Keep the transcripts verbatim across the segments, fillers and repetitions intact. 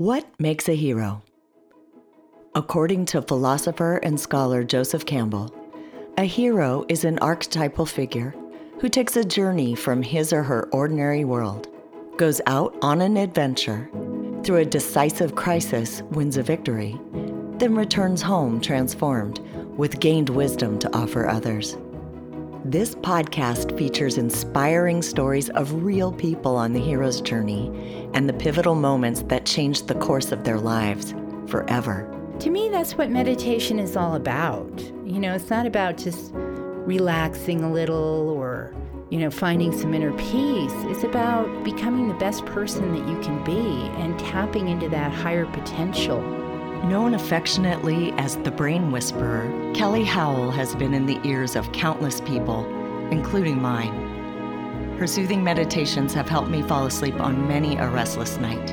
What makes a hero? According to philosopher and scholar Joseph Campbell, a hero is an archetypal figure who takes a journey from his or her ordinary world, goes out on an adventure, through a decisive crisis wins a victory, then returns home transformed with gained wisdom to offer others. This podcast features inspiring stories of real people on the hero's journey and the pivotal moments that changed the course of their lives forever. To me, that's what meditation is all about. You know, it's not about just relaxing a little or, you know, finding some inner peace. It's about becoming the best person that you can be and tapping into that higher potential. Known affectionately as the Brain Whisperer, Kelly Howell has been in the ears of countless people, including mine. Her soothing meditations have helped me fall asleep on many a restless night.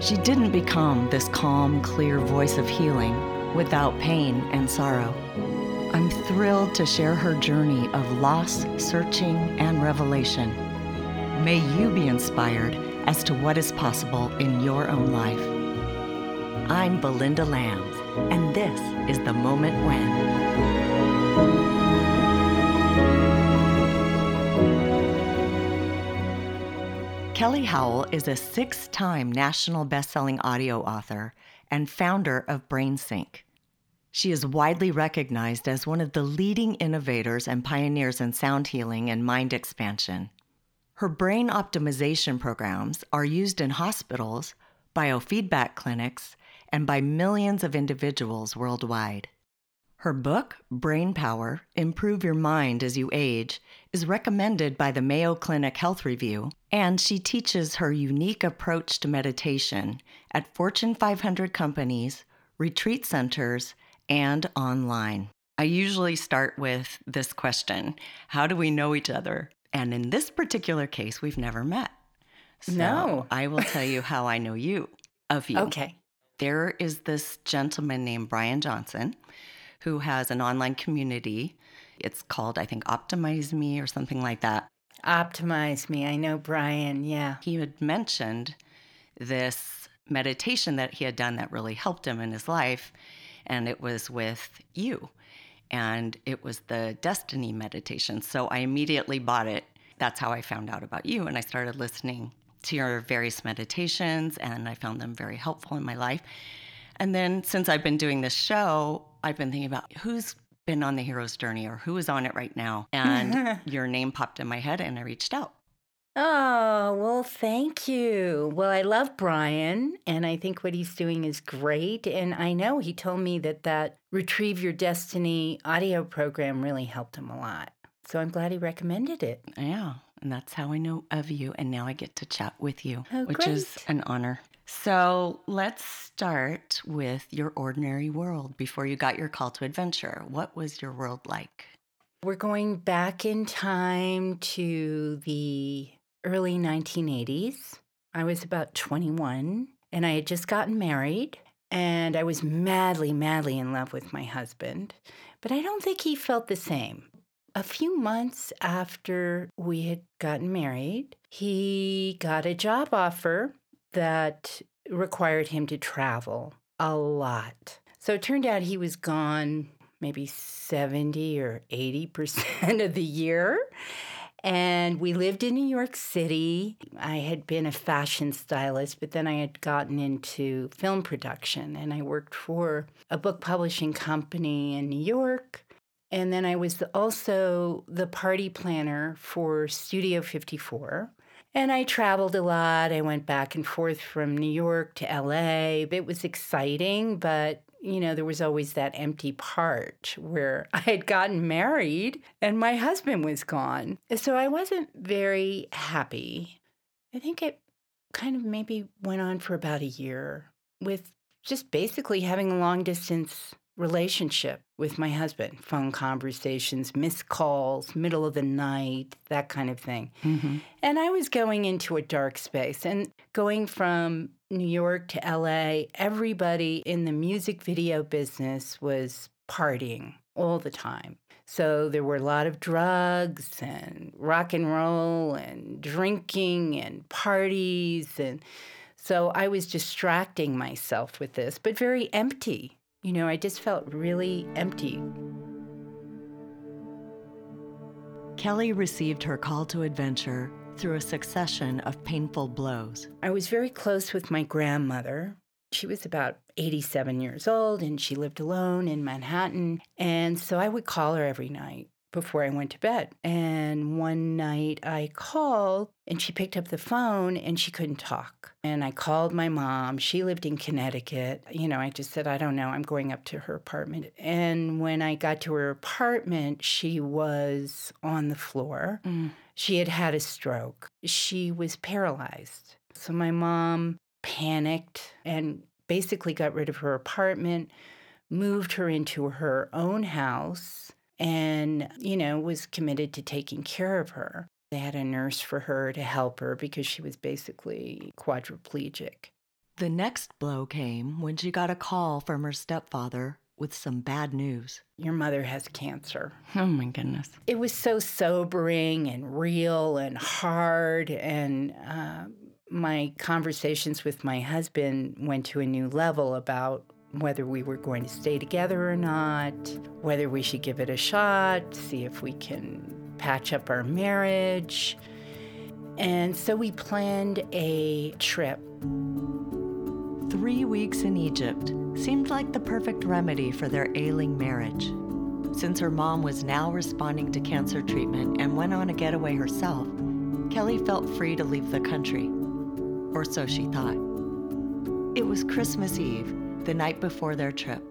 She didn't become this calm, clear voice of healing without pain and sorrow. I'm thrilled to share her journey of loss, searching, and revelation. May you be inspired as to what is possible in your own life. I'm Belinda Lams, and this is The Moment When. Kelly Howell is a six-time national best-selling audio author and founder of BrainSync. She is widely recognized as one of the leading innovators and pioneers in sound healing and mind expansion. Her brain optimization programs are used in hospitals, biofeedback clinics, and by millions of individuals worldwide. Her book, Brain Power, Improve Your Mind as You Age, is recommended by the Mayo Clinic Health Review, and she teaches her unique approach to meditation at Fortune five hundred companies, retreat centers, and online. I usually start with this question: how do we know each other? And in this particular case, we've never met. So no. I will tell you how I know you, of you. Okay. There is this gentleman named Brian Johnson who has an online community. It's called, I think, Optimize Me or something like that. Optimize Me. I know Brian, yeah. He had mentioned this meditation that he had done that really helped him in his life, and it was with you. And it was the Destiny Meditation. So I immediately bought it. That's how I found out about you, and I started listening to your various meditations, and I found them very helpful in my life. And then since I've been doing this show, I've been thinking about who's been on the hero's journey or who is on it right now. And your name popped in my head and I reached out. Oh, well, thank you. Well, I love Brian, and I think what he's doing is great. And I know he told me that that Retrieve Your Destiny audio program really helped him a lot. So I'm glad he recommended it. Yeah. And that's how I know of you. And now I get to chat with you, oh, which great. Is an honor. So let's start with your ordinary world before you got your call to adventure. What was your world like? We're going back in time to the early nineteen eighties. I was about twenty-one, and I had just gotten married. And I was madly, madly in love with my husband. But I don't think he felt the same. A few months after we had gotten married, he got a job offer that required him to travel a lot. So it turned out he was gone maybe seventy or eighty percent of the year. And we lived in New York City. I had been a fashion stylist, but then I had gotten into film production, and I worked for a book publishing company in New York. And then I was also the party planner for Studio fifty-four. And I traveled a lot. I went back and forth from New York to L A. It was exciting, but, you know, there was always that empty part where I had gotten married and my husband was gone. So I wasn't very happy. I think it kind of maybe went on for about a year with just basically having a long distance relationship with my husband, phone conversations, missed calls, middle of the night, that kind of thing. Mm-hmm. And I was going into a dark space, and going from New York to L A, everybody in the music video business was partying all the time. So there were a lot of drugs and rock and roll and drinking and parties. And So I was distracting myself with this, but very empty. You know, I just felt really empty. Kelly received her call to adventure through a succession of painful blows. I was very close with my grandmother. She was about eighty-seven years old, and she lived alone in Manhattan. And so I would call her every night before I went to bed. And one night I called, and she picked up the phone, and she couldn't talk. And I called my mom. She lived in Connecticut. You know, I just said, I don't know, I'm going up to her apartment. And when I got to her apartment, she was on the floor. Mm. She had had a stroke. She was paralyzed. So my mom panicked and basically got rid of her apartment, moved her into her own house, and, you know, was committed to taking care of her. They had a nurse for her to help her because she was basically quadriplegic. The next blow came when she got a call from her stepfather with some bad news. Your mother has cancer. Oh, my goodness. It was so sobering and real and hard, and uh, my conversations with my husband went to a new level about whether we were going to stay together or not, whether we should give it a shot, see if we can patch up our marriage. And so we planned a trip. Three weeks in Egypt seemed like the perfect remedy for their ailing marriage. Since her mom was now responding to cancer treatment and went on a getaway herself, Kelly felt free to leave the country, or so she thought. It was Christmas Eve, the night before their trip.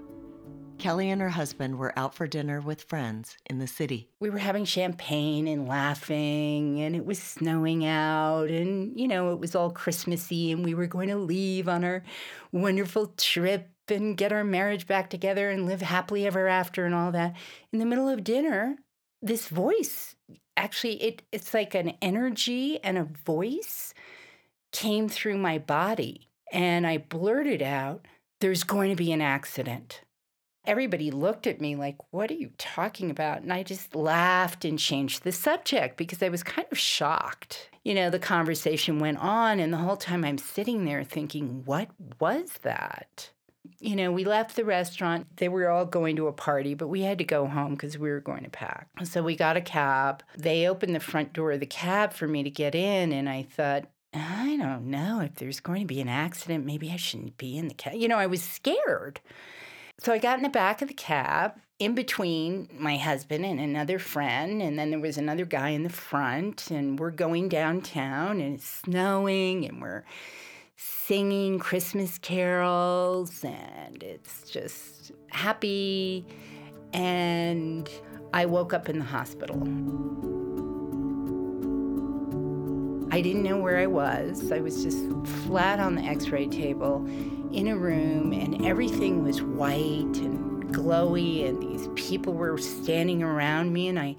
Kelly and her husband were out for dinner with friends in the city. We were having champagne and laughing, and it was snowing out, and, you know, it was all Christmassy, and we were going to leave on our wonderful trip and get our marriage back together and live happily ever after and all that. In the middle of dinner, this voice, actually, it it's like an energy and a voice came through my body, and I blurted out, "There's going to be an accident." Everybody looked at me like, what are you talking about? And I just laughed and changed the subject because I was kind of shocked. You know, the conversation went on, and the whole time I'm sitting there thinking, what was that? You know, we left the restaurant. They were all going to a party, but we had to go home because we were going to pack. So we got a cab. They opened the front door of the cab for me to get in, and I thought, I don't know, if there's going to be an accident, maybe I shouldn't be in the cab. You know, I was scared. So I got in the back of the cab in between my husband and another friend, and then there was another guy in the front, and we're going downtown, and it's snowing, and we're singing Christmas carols, and it's just happy, and I woke up in the hospital. I didn't know where I was. I was just flat on the x-ray table in a room, and everything was white and glowy, and these people were standing around me, and I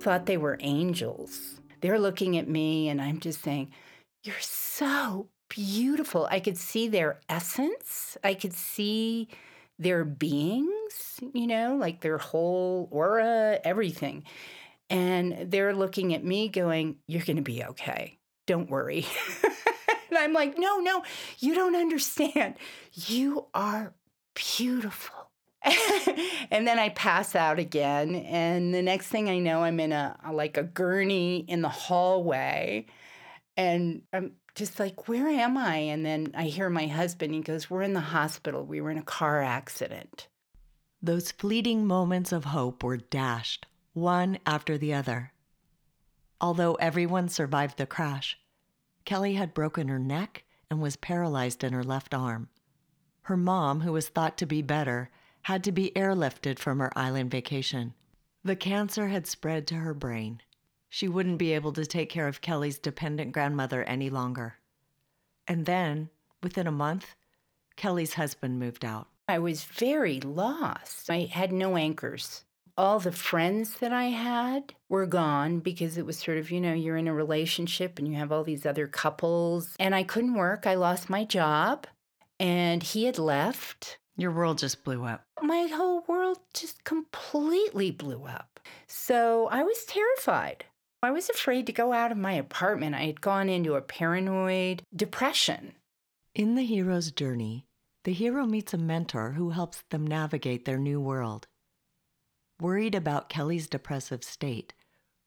thought they were angels. They're looking at me, and I'm just saying, "You're so beautiful." I could see their essence. I could see their beings, you know, like their whole aura, everything. And they're looking at me going, "You're going to be okay. Don't worry." And I'm like, no, no, you don't understand. You are beautiful. And then I pass out again. And the next thing I know, I'm in a, like a gurney in the hallway. And I'm just like, where am I? And then I hear my husband. He goes, "We're in the hospital. We were in a car accident." Those fleeting moments of hope were dashed, one after the other. Although everyone survived the crash, Kelly had broken her neck and was paralyzed in her left arm. Her mom, who was thought to be better, had to be airlifted from her island vacation. The cancer had spread to her brain. She wouldn't be able to take care of Kelly's dependent grandmother any longer. And then, within a month, Kelly's husband moved out. I was very lost. I had no anchors. All the friends that I had were gone because it was sort of, you know, you're in a relationship and you have all these other couples. And I couldn't work. I lost my job, and he had left. Your world just blew up. My whole world just completely blew up. So I was terrified. I was afraid to go out of my apartment. I had gone into a paranoid depression. In the hero's journey, the hero meets a mentor who helps them navigate their new world. Worried about Kelly's depressive state,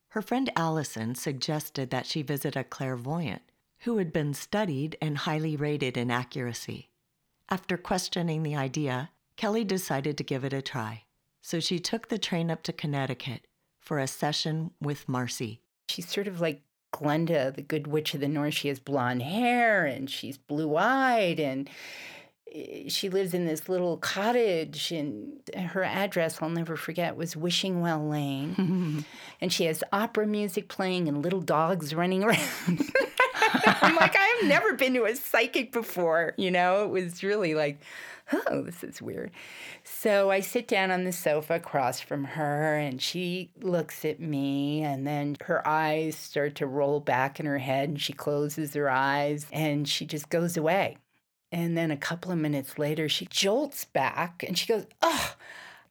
her friend Allison suggested that she visit a clairvoyant who had been studied and highly rated in accuracy. After questioning the idea, Kelly decided to give it a try. So she took the train up to Connecticut for a session with Marcy. She's sort of like Glenda, the Good Witch of the North. She has blonde hair and she's blue-eyed and she lives in this little cottage, and her address, I'll never forget, was Wishing Well Lane. And she has opera music playing and little dogs running around. I'm like, I've never been to a psychic before. You know, it was really like, oh, this is weird. So I sit down on the sofa across from her, and she looks at me, and then her eyes start to roll back in her head, and she closes her eyes, and she just goes away. And then a couple of minutes later, she jolts back, and she goes, oh,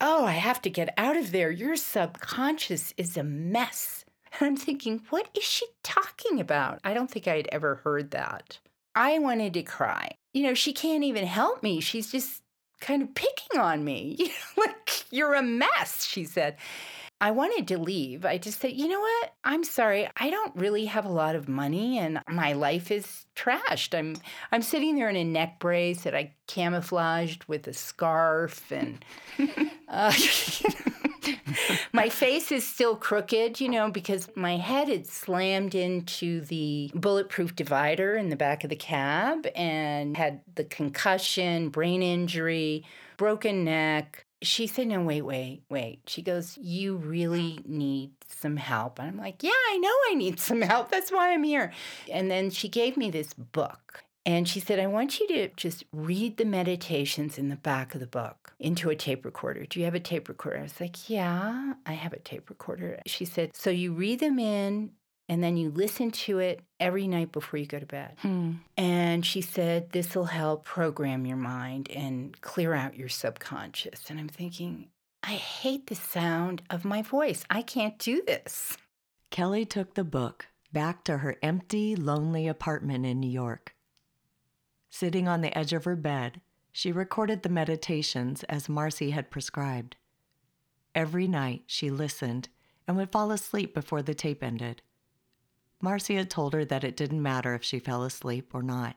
oh, I have to get out of there. Your subconscious is a mess. And I'm thinking, what is she talking about? I don't think I had ever heard that. I wanted to cry. You know, she can't even help me. She's just kind of picking on me. You know, like, you're a mess, she said. I wanted to leave. I just said, you know what? I'm sorry. I don't really have a lot of money and my life is trashed. I'm I'm sitting there in a neck brace that I camouflaged with a scarf and uh, my face is still crooked, you know, because my head had slammed into the bulletproof divider in the back of the cab and had the concussion, brain injury, broken neck. She said, no, wait, wait, wait. She goes, you really need some help. And I'm like, yeah, I know I need some help. That's why I'm here. And then she gave me this book. And she said, I want you to just read the meditations in the back of the book into a tape recorder. Do you have a tape recorder? I was like, yeah, I have a tape recorder. She said, so you read them in and then you listen to it every night before you go to bed. Hmm. And she said, this will help program your mind and clear out your subconscious. And I'm thinking, I hate the sound of my voice. I can't do this. Kelly took the book back to her empty, lonely apartment in New York. Sitting on the edge of her bed, she recorded the meditations as Marcy had prescribed. Every night she listened and would fall asleep before the tape ended. Marcy had told her that it didn't matter if she fell asleep or not.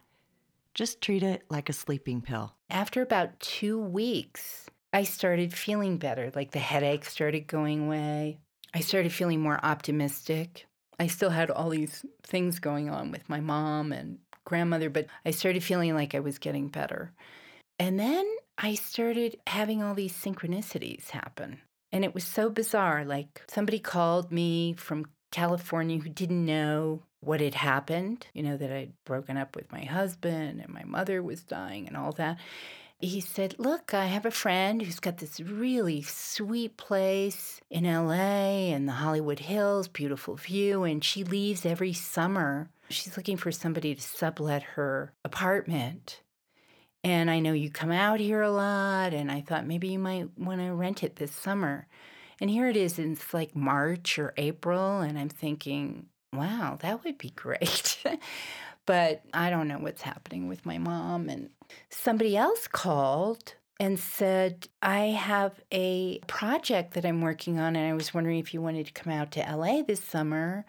Just treat it like a sleeping pill. After about two weeks, I started feeling better. Like the headache started going away. I started feeling more optimistic. I still had all these things going on with my mom and grandmother, but I started feeling like I was getting better. And then I started having all these synchronicities happen. And it was so bizarre. Like somebody called me from California who didn't know what had happened, you know, that I'd broken up with my husband and my mother was dying and all that. He said, look, I have a friend who's got this really sweet place in L A in the Hollywood Hills, beautiful view, and she leaves every summer. She's looking for somebody to sublet her apartment. And I know you come out here a lot, and I thought maybe you might want to rent it this summer. And here it is, and it's like March or April, and I'm thinking, wow, that would be great. But I don't know what's happening with my mom. And somebody else called and said, I have a project that I'm working on, and I was wondering if you wanted to come out to L A this summer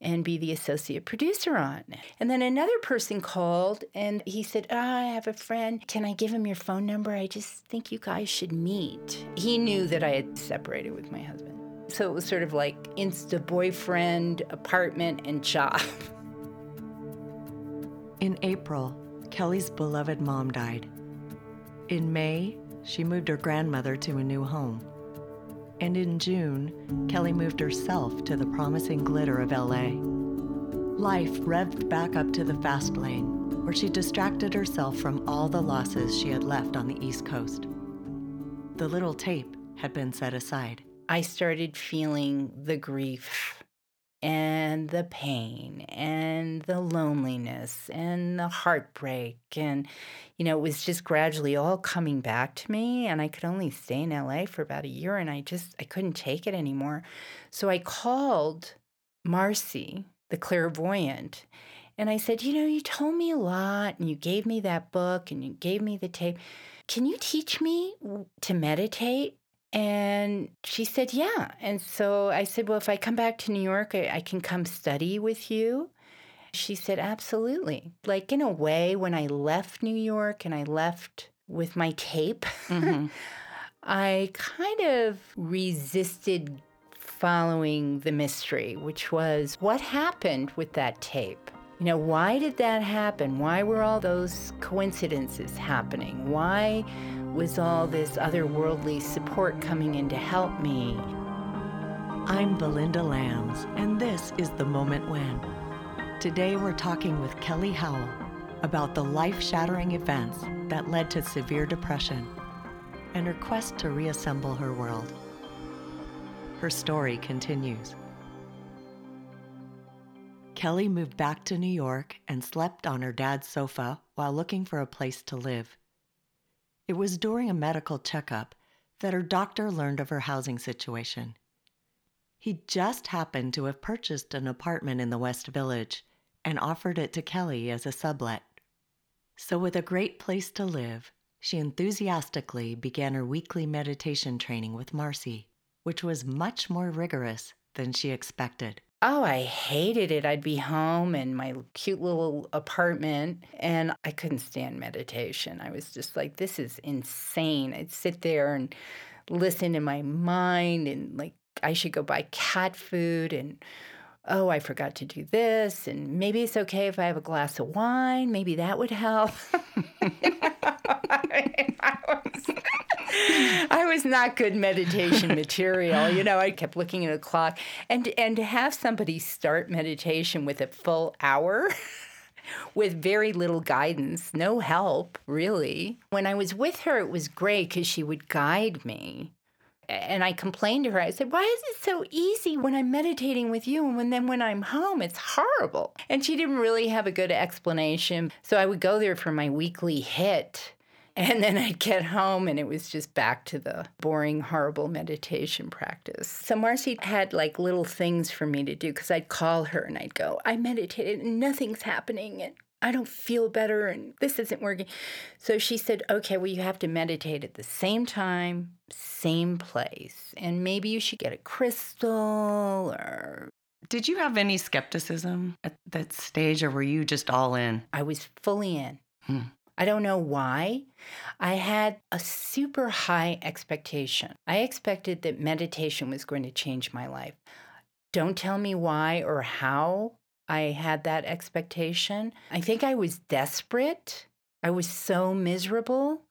and be the associate producer on. And then another person called, and he said, oh, I have a friend. Can I give him your phone number? I just think you guys should meet. He knew that I had separated with my husband. So it was sort of like insta-boyfriend, apartment, and job. In April, Kelly's beloved mom died. In May, she moved her grandmother to a new home. And in June, Kelly moved herself to the promising glitter of L A. Life revved back up to the fast lane, where she distracted herself from all the losses she had left on the East Coast. The little tape had been set aside. I started feeling the grief and the pain and the loneliness and the heartbreak. And, you know, it was just gradually all coming back to me. And I could only stay in L A for about a year. And I just, I couldn't take it anymore. So I called Marcy, the clairvoyant, And I said, you know, you told me a lot and you gave me that book and you gave me the tape. Can you teach me to meditate? And she said, yeah. And so I said, well, if I come back to New York, I, I can come study with you. She said, absolutely. Like, in a way, when I left New York and I left with my tape, mm-hmm. I kind of resisted following the mystery, which was what happened with that tape. You know, why did that happen? Why were all those coincidences happening? Why was all this otherworldly support coming in to help me? I'm Belinda Lams, and this is The Moment When. Today we're talking with Kelly Howell about the life-shattering events that led to severe depression and her quest to reassemble her world. Her story continues. Kelly moved back to New York and slept on her dad's sofa while looking for a place to live. It was during a medical checkup that her doctor learned of her housing situation. He just happened to have purchased an apartment in the West Village and offered it to Kelly as a sublet. So with a great place to live, she enthusiastically began her weekly meditation training with Marcy, which was much more rigorous than she expected. Oh, I hated it. I'd be home in my cute little apartment, and I couldn't stand meditation. I was just like, this is insane. I'd sit there and listen to my mind, and like, I should go buy cat food, and oh, I forgot to do this, and maybe it's okay if I have a glass of wine. Maybe that would help. I mean, I was... I was not good meditation material. You know, I kept looking at the clock. And and to have somebody start meditation with a full hour with very little guidance, no help, really. When I was with her, it was great because she would guide me. And I complained to her. I said, why is it so easy when I'm meditating with you? And when, then when I'm home, it's horrible. And she didn't really have a good explanation. So I would go there for my weekly hit. And then I'd get home, and it was just back to the boring, horrible meditation practice. So Marcy had, like, little things for me to do, because I'd call her, and I'd go, I meditated, and nothing's happening, and I don't feel better, and this isn't working. So she said, okay, well, you have to meditate at the same time, same place, and maybe you should get a crystal or... Did you have any skepticism at that stage, or were you just all in? I was fully in. Hmm. I don't know why. I had a super high expectation. I expected that meditation was going to change my life. Don't tell me why or how I had that expectation. I think I was desperate. I was so miserable,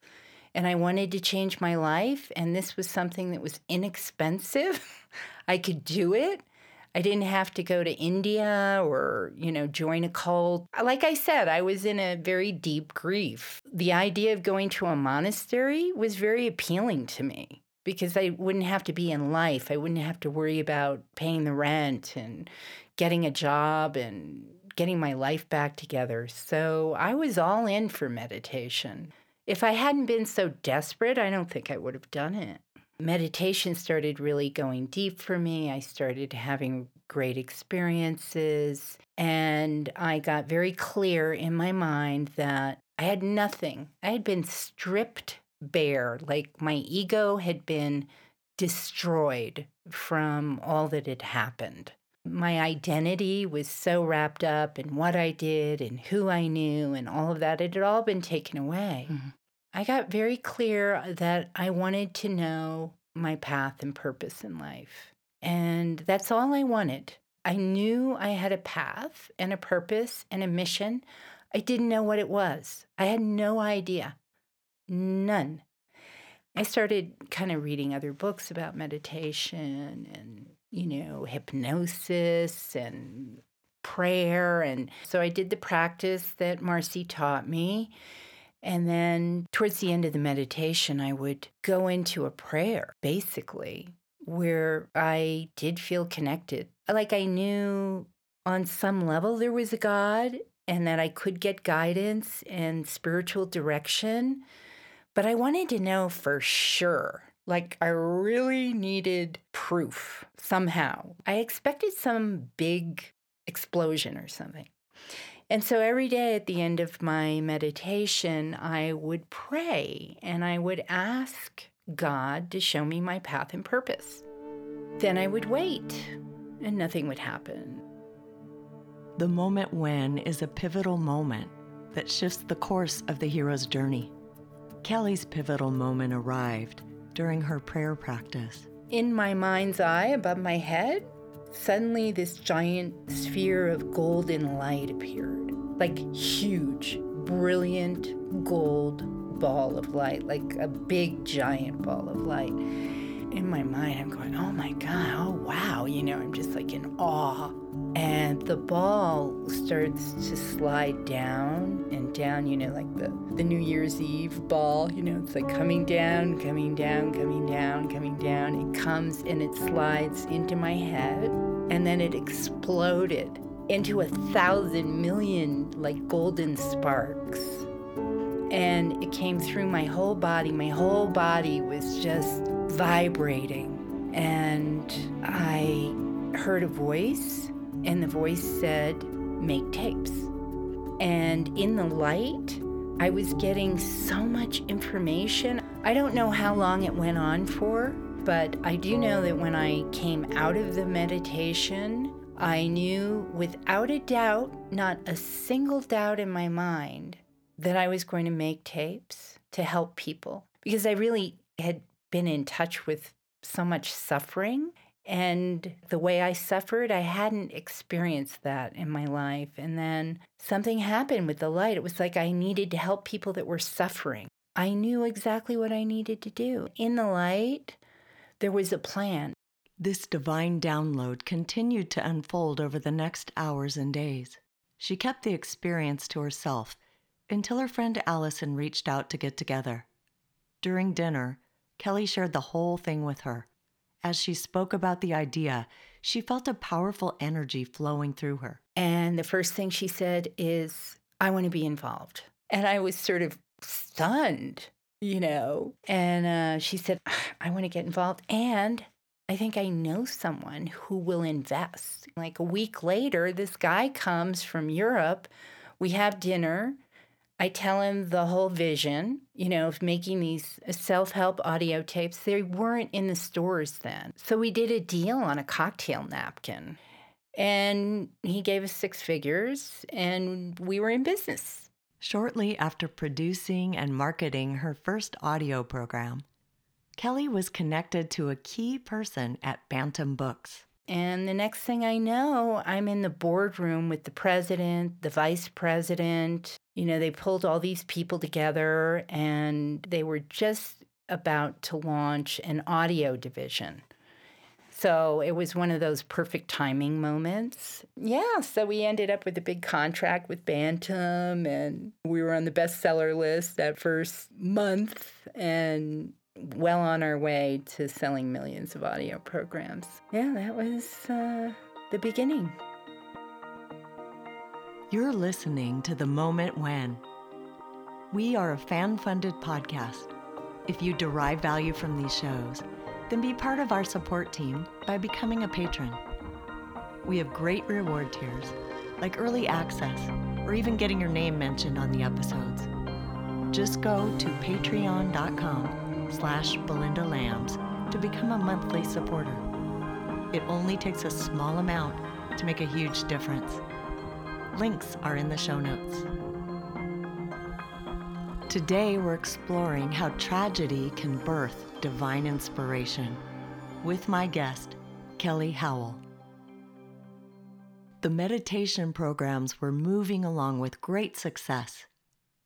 and I wanted to change my life, and this was something that was inexpensive. I could do it. I didn't have to go to India or, you know, join a cult. Like I said, I was in a very deep grief. The idea of going to a monastery was very appealing to me because I wouldn't have to be in life. I wouldn't have to worry about paying the rent and getting a job and getting my life back together. So I was all in for meditation. If I hadn't been so desperate, I don't think I would have done it. Meditation started really going deep for me. I started having great experiences, and I got very clear in my mind that I had nothing. I had been stripped bare, like my ego had been destroyed from all that had happened. My identity was so wrapped up in what I did and who I knew and all of that. It had all been taken away. Mm-hmm. I got very clear that I wanted to know my path and purpose in life. And that's all I wanted. I knew I had a path and a purpose and a mission. I didn't know what it was. I had no idea. None. I started kind of reading other books about meditation and, you know, hypnosis and prayer. And so I did the practice that Marcy taught me. And then towards the end of the meditation, I would go into a prayer, basically, where I did feel connected. Like I knew on some level there was a God and that I could get guidance and spiritual direction. But I wanted to know for sure. Like I really needed proof somehow. I expected some big explosion or something. And so every day at the end of my meditation, I would pray and I would ask God to show me my path and purpose. Then I would wait and nothing would happen. The moment when is a pivotal moment that shifts the course of the hero's journey. Kelly's pivotal moment arrived during her prayer practice. In my mind's eye, above my head, suddenly this giant sphere of golden light appeared, like huge, brilliant gold ball of light, like a big giant ball of light. In my mind, I'm going, oh my God, oh wow, you know, I'm just like in awe. And the ball starts to slide down and down, you know, like the, the New Year's Eve ball, you know, it's like coming down, coming down, coming down, coming down. It comes and it slides into my head, and then it exploded into a thousand million like golden sparks. And it came through my whole body. My whole body was just vibrating. And I heard a voice. And the voice said, make tapes. And in the light, I was getting so much information. I don't know how long it went on for, but I do know that when I came out of the meditation, I knew without a doubt, not a single doubt in my mind, that I was going to make tapes to help people. Because I really had been in touch with so much suffering. And the way I suffered, I hadn't experienced that in my life. And then something happened with the light. It was like I needed to help people that were suffering. I knew exactly what I needed to do. In the light, there was a plan. This divine download continued to unfold over the next hours and days. She kept the experience to herself until her friend Allison reached out to get together. During dinner, Kelly shared the whole thing with her. As she spoke about the idea, she felt a powerful energy flowing through her. And the first thing she said is, I want to be involved. And I was sort of stunned, you know. And uh, she said, I want to get involved. And I think I know someone who will invest. Like a week later, this guy comes from Europe. We have dinner. I tell him the whole vision, you know, of making these self-help audio tapes. They weren't in the stores then. So we did a deal on a cocktail napkin. And he gave us six figures, and we were in business. Shortly after producing and marketing her first audio program, Kelly was connected to a key person at Bantam Books. And the next thing I know, I'm in the boardroom with the president, the vice president. You know, they pulled all these people together, and they were just about to launch an audio division. So it was one of those perfect timing moments. Yeah, so we ended up with a big contract with Bantam, and we were on the bestseller list that first month, and well on our way to selling millions of audio programs. Yeah, that was uh, the beginning. You're listening to The Moment When. We are a fan-funded podcast. If you derive value from these shows, then be part of our support team by becoming a patron. We have great reward tiers, like early access, or even getting your name mentioned on the episodes. Just go to patreon dot com slash Belinda Lams to become a monthly supporter. It only takes a small amount to make a huge difference. Links are in the show notes. Today we're exploring how tragedy can birth divine inspiration with my guest, Kelly Howell. The meditation programs were moving along with great success,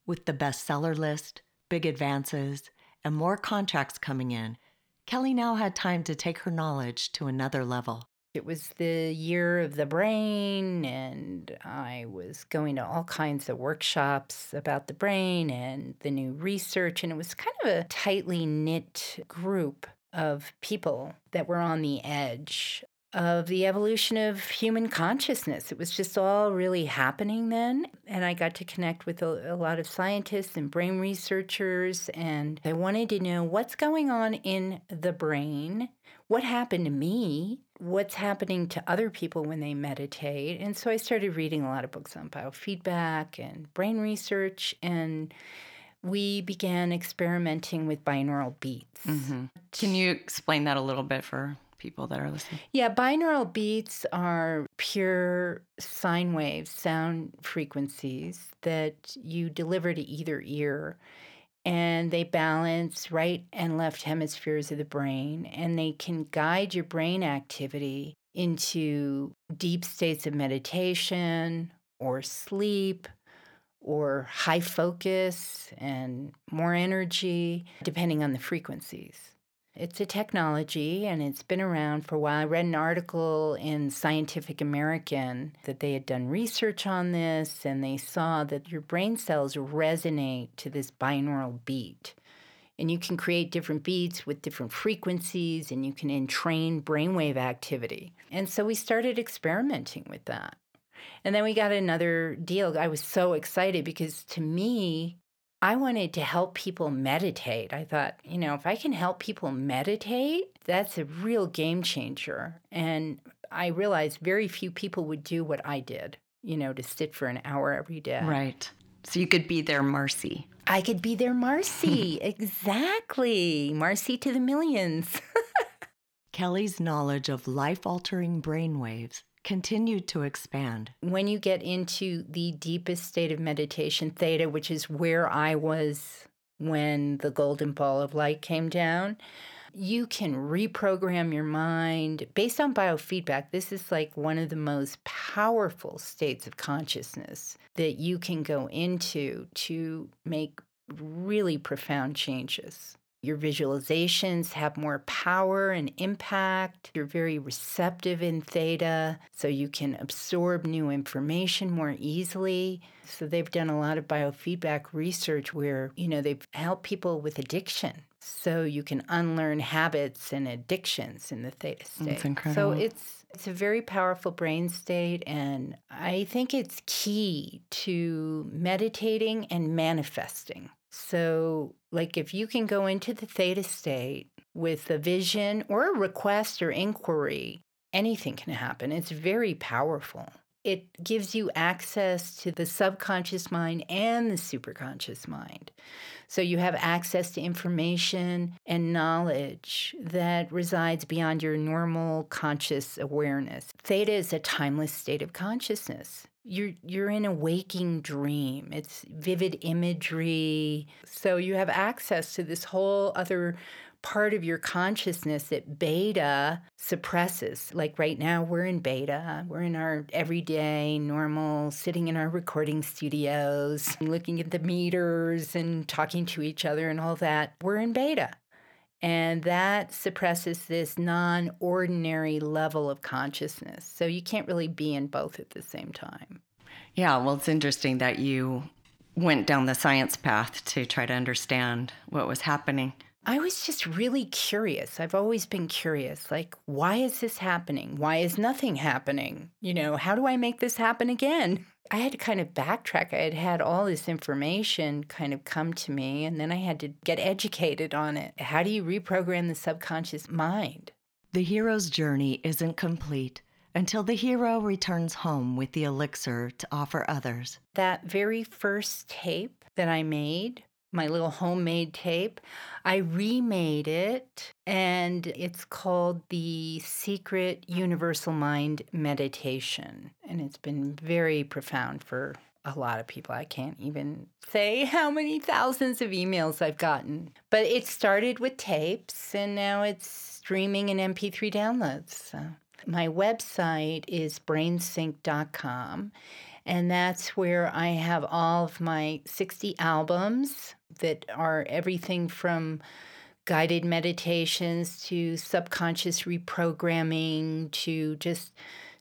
with the bestseller list, big advances, and more contracts coming in. Kelly now had time to take her knowledge to another level. It was the year of the brain, and I was going to all kinds of workshops about the brain and the new research, and it was kind of a tightly knit group of people that were on the edge of the evolution of human consciousness. It was just all really happening then. And I got to connect with a, a lot of scientists and brain researchers, and I wanted to know what's going on in the brain, what happened to me, what's happening to other people when they meditate. And so I started reading a lot of books on biofeedback and brain research, and we began experimenting with binaural beats. Mm-hmm. Can you explain that a little bit for people that are listening? Yeah, binaural beats are pure sine waves, sound frequencies that you deliver to either ear, and they balance right and left hemispheres of the brain, and they can guide your brain activity into deep states of meditation or sleep or high focus and more energy, depending on the frequencies. It's a technology, and it's been around for a while. I read an article in Scientific American that they had done research on this, and they saw that your brain cells resonate to this binaural beat. And you can create different beats with different frequencies, and you can entrain brainwave activity. And so we started experimenting with that. And then we got another deal. I was so excited because, to me, I wanted to help people meditate. I thought, you know, if I can help people meditate, that's a real game changer. And I realized very few people would do what I did, you know, to sit for an hour every day. Right. So you could be their Marcy. I could be their Marcy. Exactly. Marcy to the millions. Kelly's knowledge of life-altering brainwaves continued to expand. When you get into the deepest state of meditation, theta, which is where I was when the golden ball of light came down, you can reprogram your mind based on biofeedback. This is like one of the most powerful states of consciousness that you can go into to make really profound changes. Your visualizations have more power and impact. You're very receptive in theta, so you can absorb new information more easily. So they've done a lot of biofeedback research where, you know, they've helped people with addiction. So you can unlearn habits and addictions in the theta state. That's incredible. So it's it's a very powerful brain state, and I think it's key to meditating and manifesting. So, like, if you can go into the theta state with a vision or a request or inquiry, anything can happen. It's very powerful. It gives you access to the subconscious mind and the superconscious mind. So you have access to information and knowledge that resides beyond your normal conscious awareness. Theta is a timeless state of consciousness. You're you're in a waking dream. It's vivid imagery. So you have access to this whole other part of your consciousness that beta suppresses. Like right now, we're in beta. We're in our everyday, normal, sitting in our recording studios, looking at the meters and talking to each other and all that. We're in beta. And that suppresses this non-ordinary level of consciousness. So you can't really be in both at the same time. Yeah, well, it's interesting that you went down the science path to try to understand what was happening. I was just really curious. I've always been curious, like, why is this happening? Why is nothing happening? You know, how do I make this happen again? I had to kind of backtrack. I had had all this information kind of come to me, and then I had to get educated on it. How do you reprogram the subconscious mind? The hero's journey isn't complete until the hero returns home with the elixir to offer others. That very first tape that I made, my little homemade tape, I remade it, and it's called the Secret Universal Mind Meditation, and it's been very profound for a lot of people. I can't even say how many thousands of emails I've gotten, but it started with tapes, and now it's streaming and M P three downloads. So my website is brain sync dot com, and that's where I have all of my sixty albums that are everything from guided meditations to subconscious reprogramming to just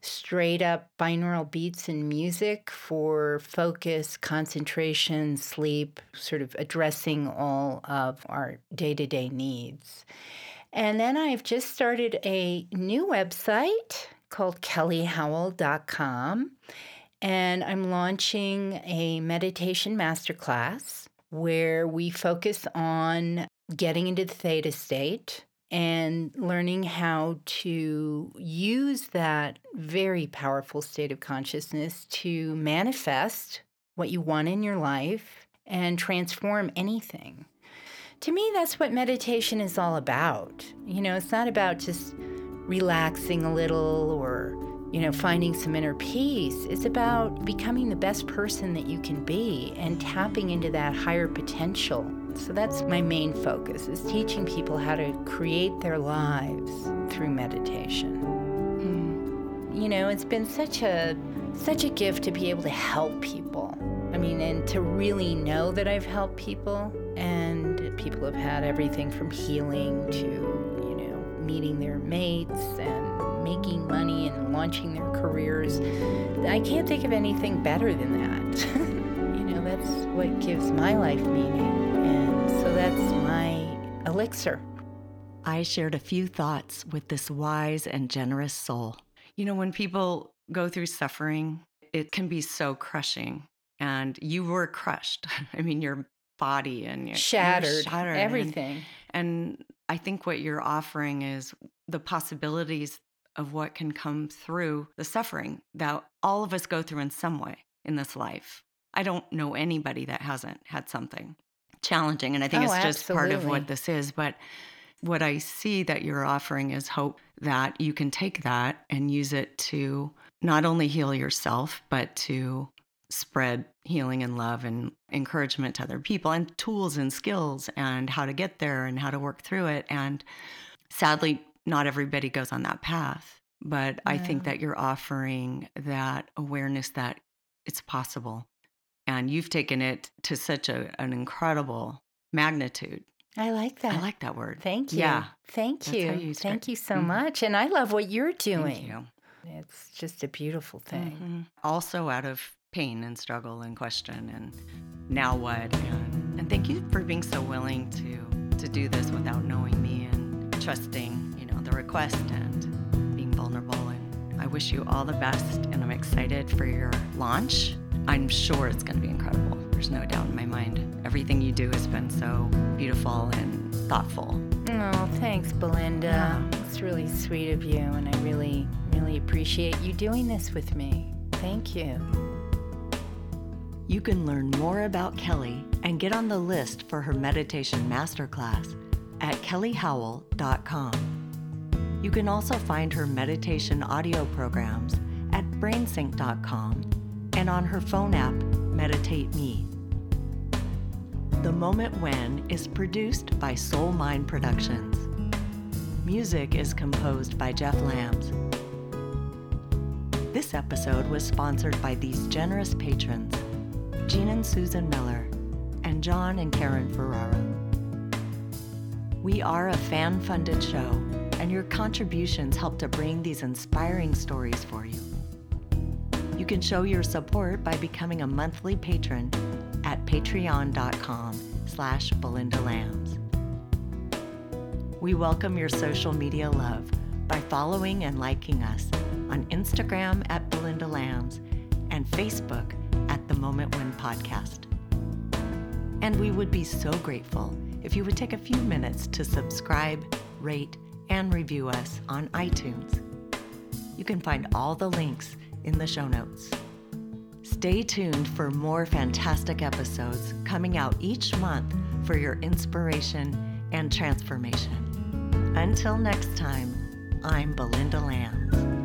straight up binaural beats and music for focus, concentration, sleep, sort of addressing all of our day-to-day needs. And then I've just started a new website called kelly howell dot com. And I'm launching a meditation masterclass where we focus on getting into the theta state and learning how to use that very powerful state of consciousness to manifest what you want in your life and transform anything. To me, that's what meditation is all about. You know, it's not about just relaxing a little or, you know, finding some inner peace. It's about becoming the best person that you can be and tapping into that higher potential. So that's my main focus, is teaching people how to create their lives through meditation. Mm. You know, it's been such a such a gift to be able to help people. I mean, and to really know that I've helped people, and people have had everything from healing to, you know, meeting their mates and making money and launching their careers. I can't think of anything better than that. You know, that's what gives my life meaning. So that's my elixir. I shared a few thoughts with this wise and generous soul. You know, when people go through suffering, it can be so crushing. And you were crushed. I mean, your body and your shattered, shattered everything. And, and I think what you're offering is the possibilities of what can come through the suffering that all of us go through in some way in this life. I don't know anybody that hasn't had something challenging, and I think oh, it's just absolutely. part of what this is. But what I see that you're offering is hope that you can take that and use it to not only heal yourself, but to spread healing and love and encouragement to other people, and tools and skills and how to get there and how to work through it. And sadly, not everybody goes on that path, but yeah. I think that you're offering that awareness that it's possible. And you've taken it to such a, an incredible magnitude. I like that. I like that word. Thank you. Yeah. Thank you. you Thank you so mm-hmm. much. And I love what you're doing. Thank you. It's just a beautiful thing. Mm-hmm. Also out of pain and struggle and question and now what. And, and thank you for being so willing to, to do this without knowing me and trusting, you know, the request and being vulnerable. And I wish you all the best. And I'm excited for your launch. I'm sure it's going to be incredible. There's no doubt in my mind. Everything you do has been so beautiful and thoughtful. Oh, thanks, Belinda. Yeah. It's really sweet of you, and I really, really appreciate you doing this with me. Thank you. You can learn more about Kelly and get on the list for her meditation masterclass at kelly howell dot com. You can also find her meditation audio programs at brain sync dot com. And on her phone app, Meditate Me. The Moment When is produced by Soulmine Productions. Music is composed by Jeff Lams. This episode was sponsored by these generous patrons, Jean and Susan Miller, and John and Karen Ferraro. We are a fan-funded show, and your contributions help to bring these inspiring stories for you. You can show your support by becoming a monthly patron at patreon dot com slash Belinda Lams. We welcome your social media love by following and liking us on Instagram at Belinda Lams and Facebook at The Moment When Podcast. And we would be so grateful if you would take a few minutes to subscribe, rate, and review us on iTunes. You can find all the links in the show notes. Stay tuned for more fantastic episodes coming out each month for your inspiration and transformation. Until next time, I'm Belinda Lams.